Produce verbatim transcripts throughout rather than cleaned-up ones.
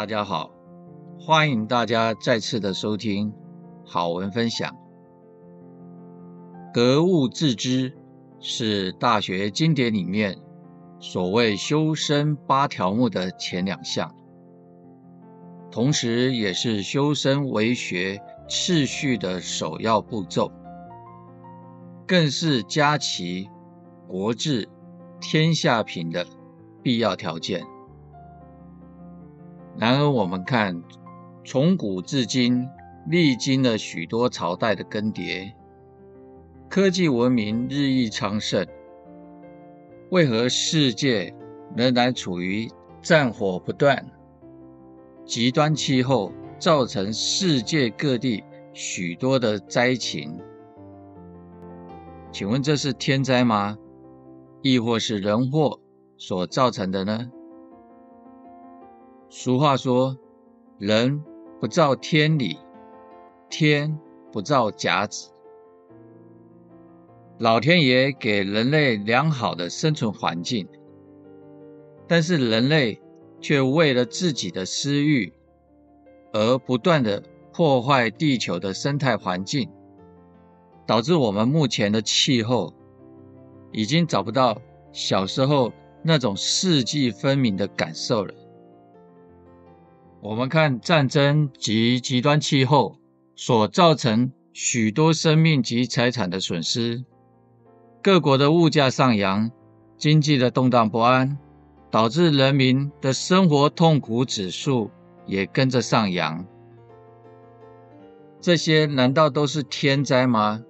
大家好，欢迎大家再次的收听好文分享。格物致知是大学经典里面所谓修身八条目的前两项，同时也是修身为学次序的首要步骤，更是家齐国治天下平的必要条件。然而我们看，从古至今，历经了许多朝代的更迭，科技文明日益昌盛，为何世界仍然处于战火不断、极端气候造成世界各地许多的灾情？请问这是天灾吗？亦或是人祸所造成的呢？俗话说，人不照天理，天不照甲子。老天爷给人类良好的生存环境，但是人类却为了自己的私欲，而不断的破坏地球的生态环境，导致我们目前的气候已经找不到小时候那种四季分明的感受了。我们看战争及极端气候所造成许多生命及财产的损失，各国的物价上扬，经济的动荡不安，导致人民的生活痛苦指数也跟着上扬。这些难道都是天灾吗？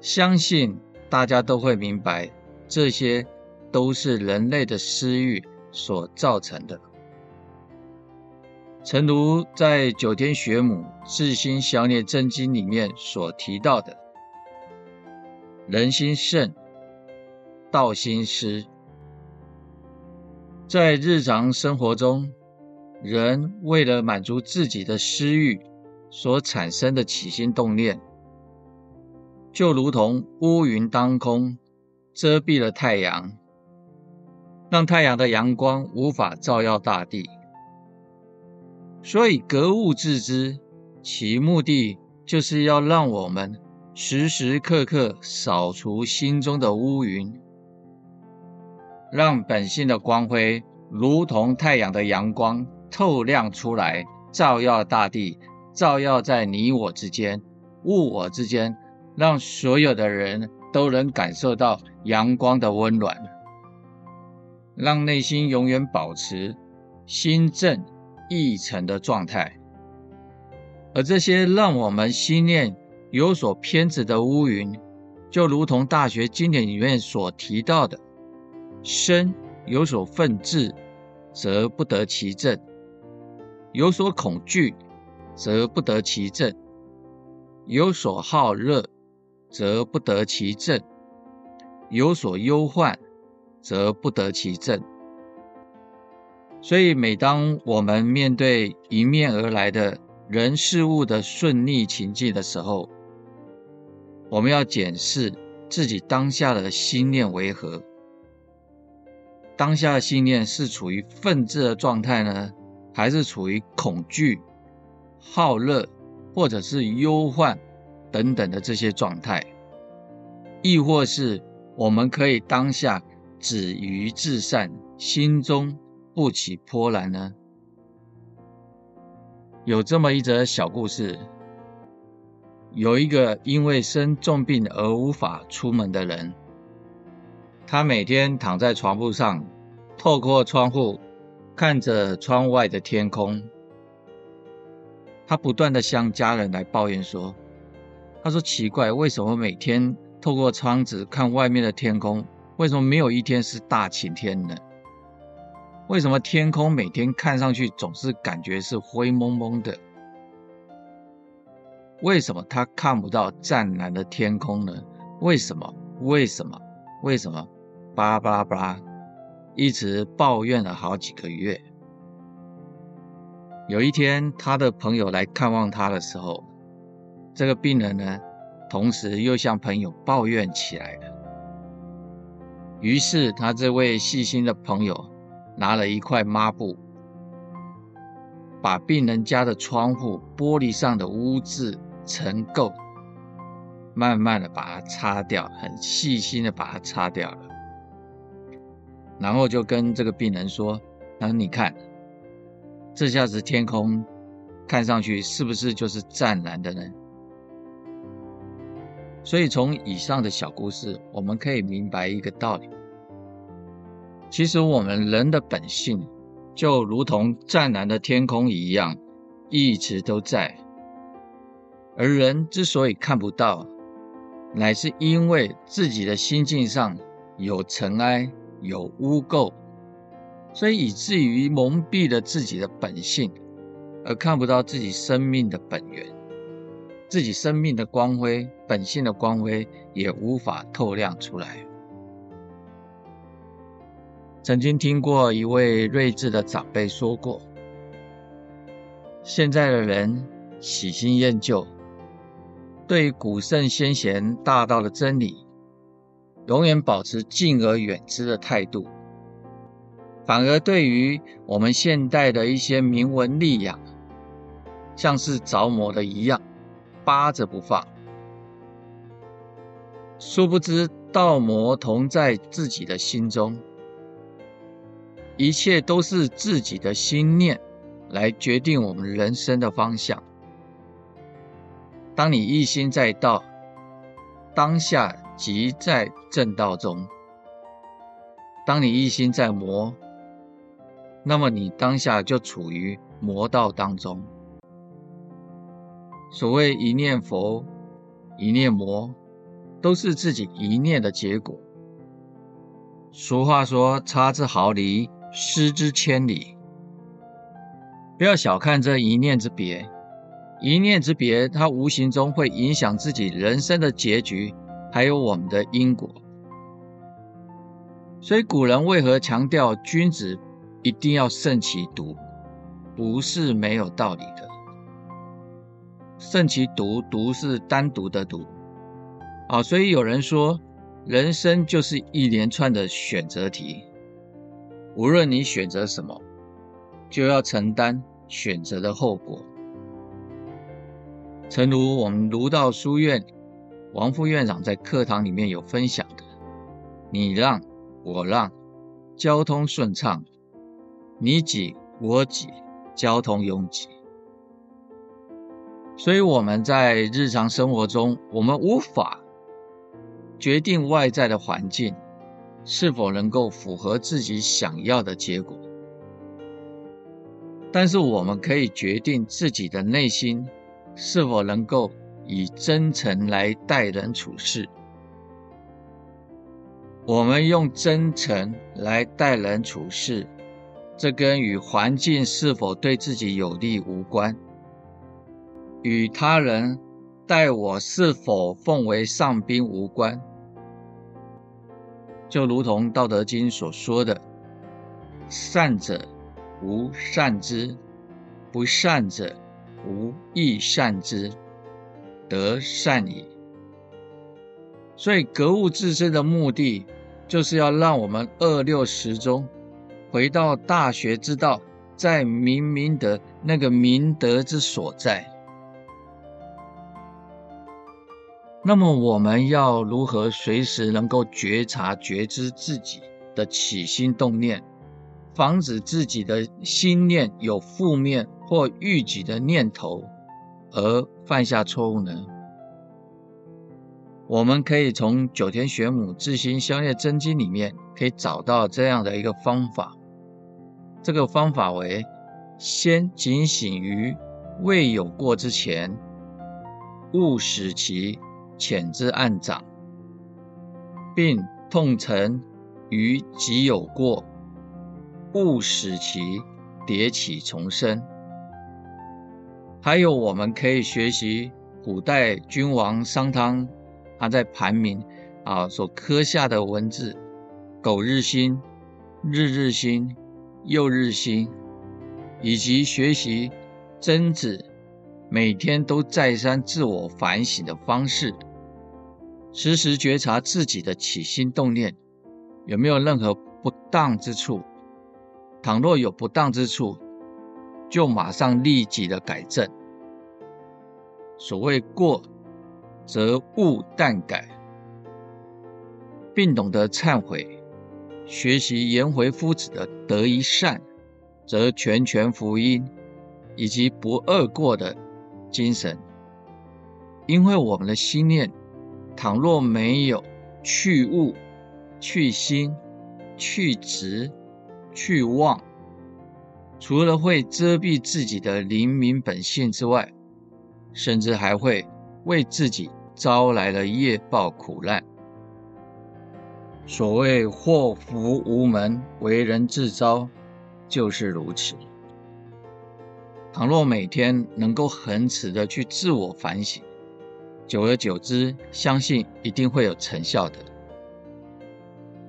相信大家都会明白，这些都是人类的私欲所造成的。诚如在九天玄母至心消孽真经里面所提到的，人心盛，道心失。在日常生活中，人为了满足自己的私欲所产生的起心动念，就如同乌云当空，遮蔽了太阳，让太阳的阳光无法照耀大地。所以格物致知，其目的就是要让我们时时刻刻扫除心中的乌云，让本性的光辉如同太阳的阳光透亮出来，照耀大地，照耀在你我之间、物我之间，让所有的人都能感受到阳光的温暖，让内心永远保持心正意诚的状态。而这些让我们心念有所偏执的乌云，就如同大学经典里面所提到的，身有所愤志，则不得其正；有所恐惧，则不得其正；有所好乐，则不得其正；有所忧患，则不得其正。所以每当我们面对迎面而来的人事物的顺逆情境的时候，我们要检视自己当下的心念为何。当下的心念是处于愤志的状态呢，还是处于恐惧、好乐或者是忧患等等的这些状态？亦或是我们可以当下止于至善，心中不起波澜呢？有这么一则小故事，有一个因为生重病而无法出门的人，他每天躺在床铺上，透过窗户看着窗外的天空，他不断的向家人来抱怨说，他说奇怪，为什么每天透过窗子看外面的天空，为什么没有一天是大晴天呢？为什么天空每天看上去总是感觉是灰蒙蒙的？为什么他看不到湛蓝的天空呢？为什么？为什么？为什么？巴拉巴拉，一直抱怨了好几个月。有一天，他的朋友来看望他的时候，这个病人呢，同时又向朋友抱怨起来了。于是，他这位细心的朋友拿了一块抹布，把病人家的窗户玻璃上的污渍尘垢慢慢的把它擦掉，很细心的把它擦掉了，然后就跟这个病人说，他说你看这下子天空看上去是不是就是湛蓝的呢？所以从以上的小故事我们可以明白一个道理，其实我们人的本性就如同湛蓝的天空一样，一直都在。而人之所以看不到，乃是因为自己的心境上有尘埃，有污垢，所以以至于蒙蔽了自己的本性，而看不到自己生命的本源，自己生命的光辉，本性的光辉也无法透亮出来。曾经听过一位睿智的长辈说过，现在的人喜新厌旧，对于古圣先贤大道的真理永远保持敬而远之的态度，反而对于我们现代的一些明文立养像是着魔的一样扒着不放，殊不知道魔同在自己的心中，一切都是自己的心念来决定我们人生的方向。当你一心在道，当下即在正道中；当你一心在魔，那么你当下就处于魔道当中。所谓一念佛，一念魔，都是自己一念的结果。俗话说，差之毫厘，失之千里。不要小看这一念之别，一念之别它无形中会影响自己人生的结局，还有我们的因果。所以古人为何强调君子一定要慎其独，不是没有道理的。慎其独，独是单独的独、啊、所以有人说人生就是一连串的选择题，无论你选择什么，就要承担选择的后果。诚如我们儒道书院王副院长在课堂里面有分享的，你让我让，交通顺畅；你挤我挤，交通拥挤。所以我们在日常生活中，我们无法决定外在的环境是否能够符合自己想要的结果，但是我们可以决定自己的内心是否能够以真诚来待人处事。我们用真诚来待人处事，这跟与环境是否对自己有利无关，与他人待我是否奉为上宾无关。就如同道德经所说的，善者无善之，不善者无亦善之，得善矣。所以格物致知的目的，就是要让我们二六时中回到大学之道，在明明德，那个明德之所在。那么我们要如何随时能够觉察觉知自己的起心动念，防止自己的心念有负面或预己的念头而犯下错误呢？我们可以从九天玄母至心消业真经里面可以找到这样的一个方法。这个方法为，先警醒于未有过之前，勿使其潜之暗长，并痛陈于己有过，勿使其迭起重生。还有我们可以学习古代君王商汤他在盘铭、啊、所刻下的文字，苟日新，日日新，又日新，以及学习曾子每天都再三自我反省的方式，时时觉察自己的起心动念有没有任何不当之处。倘若有不当之处，就马上立即的改正。所谓过，则勿惮改，并懂得忏悔，学习颜回夫子的“得一善，则全全福音”以及“不贰过”的精神。因为我们的心念，倘若没有去物、去心、去执、去妄，除了会遮蔽自己的灵明本性之外，甚至还会为自己招来了业报苦难。所谓祸福无门，为人自招，就是如此。倘若每天能够恒持的去自我反省，久而久之，相信一定会有成效的。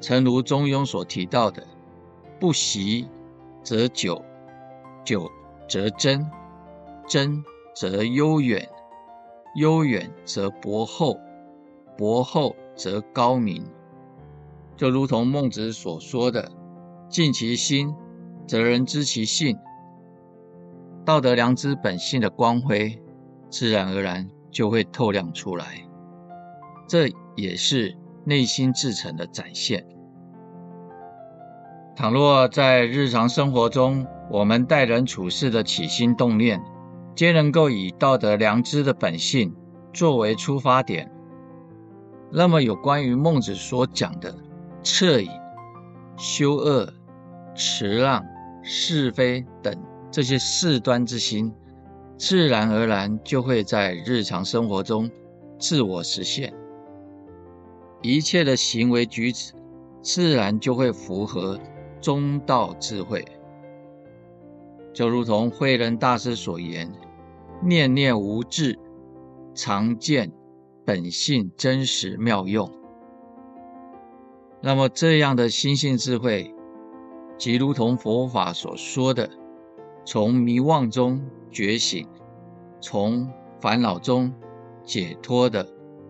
诚如中庸所提到的，不习则久，久则真，真则悠远，悠远则博厚，博厚则高明。就如同孟子所说的，静其心，则人知其性。道德良知本性的光辉，自然而然就会透亮出来。这也是内心至诚的展现。倘若在日常生活中，我们待人处事的起心动念，皆能够以道德良知的本性作为出发点，那么有关于孟子所讲的恻隐、羞恶、持让、是非等这些事端之心，自然而然就会在日常生活中自我实现。一切的行为举止自然就会符合中道智慧。就如同慧能大师所言，念念无滞，常见本性真实妙用。那么这样的心性智慧，即如同佛法所说的，从迷妄中觉醒，从烦恼中解脱的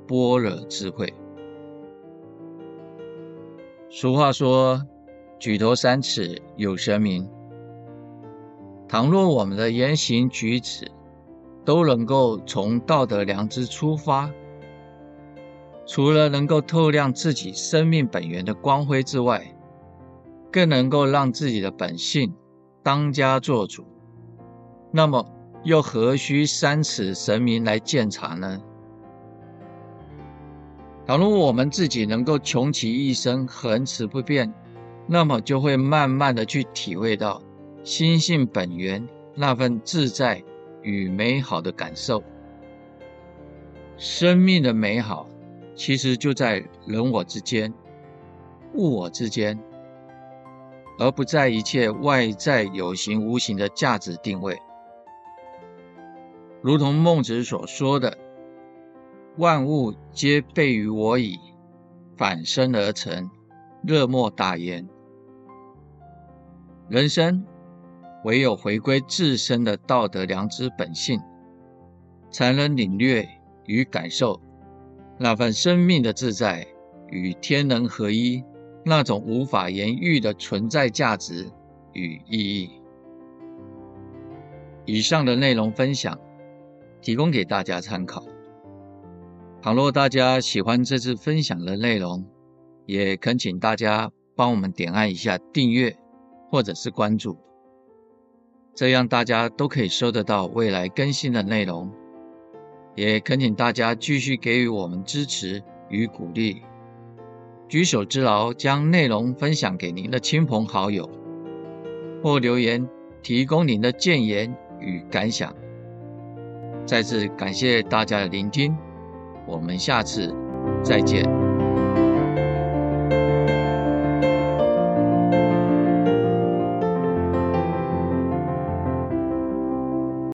般若智慧。俗话说，举头三尺有神明。倘若我们的言行举止都能够从道德良知出发，除了能够透亮自己生命本源的光辉之外，更能够让自己的本性当家做主，那么又何须三尺神明来鉴察呢？倘若我们自己能够穷其一生，恒持不变，那么就会慢慢的去体会到心性本源那份自在与美好的感受。生命的美好其实就在人我之间，物我之间，而不在一切外在有形无形的价值定位。如同孟子所说的，万物皆备于我矣，反身而成，乐莫大焉。人生唯有回归自身的道德良知本性，才能领略与感受那份生命的自在与天人合一，那种无法言喻的存在价值与意义。以上的内容分享提供给大家参考。倘若大家喜欢这次分享的内容，也恳请大家帮我们点按一下订阅或者是关注，这样大家都可以收得到未来更新的内容。也恳请大家继续给予我们支持与鼓励，举手之劳将内容分享给您的亲朋好友，或留言提供您的建言与感想。再次感谢大家的聆听，我们下次再见。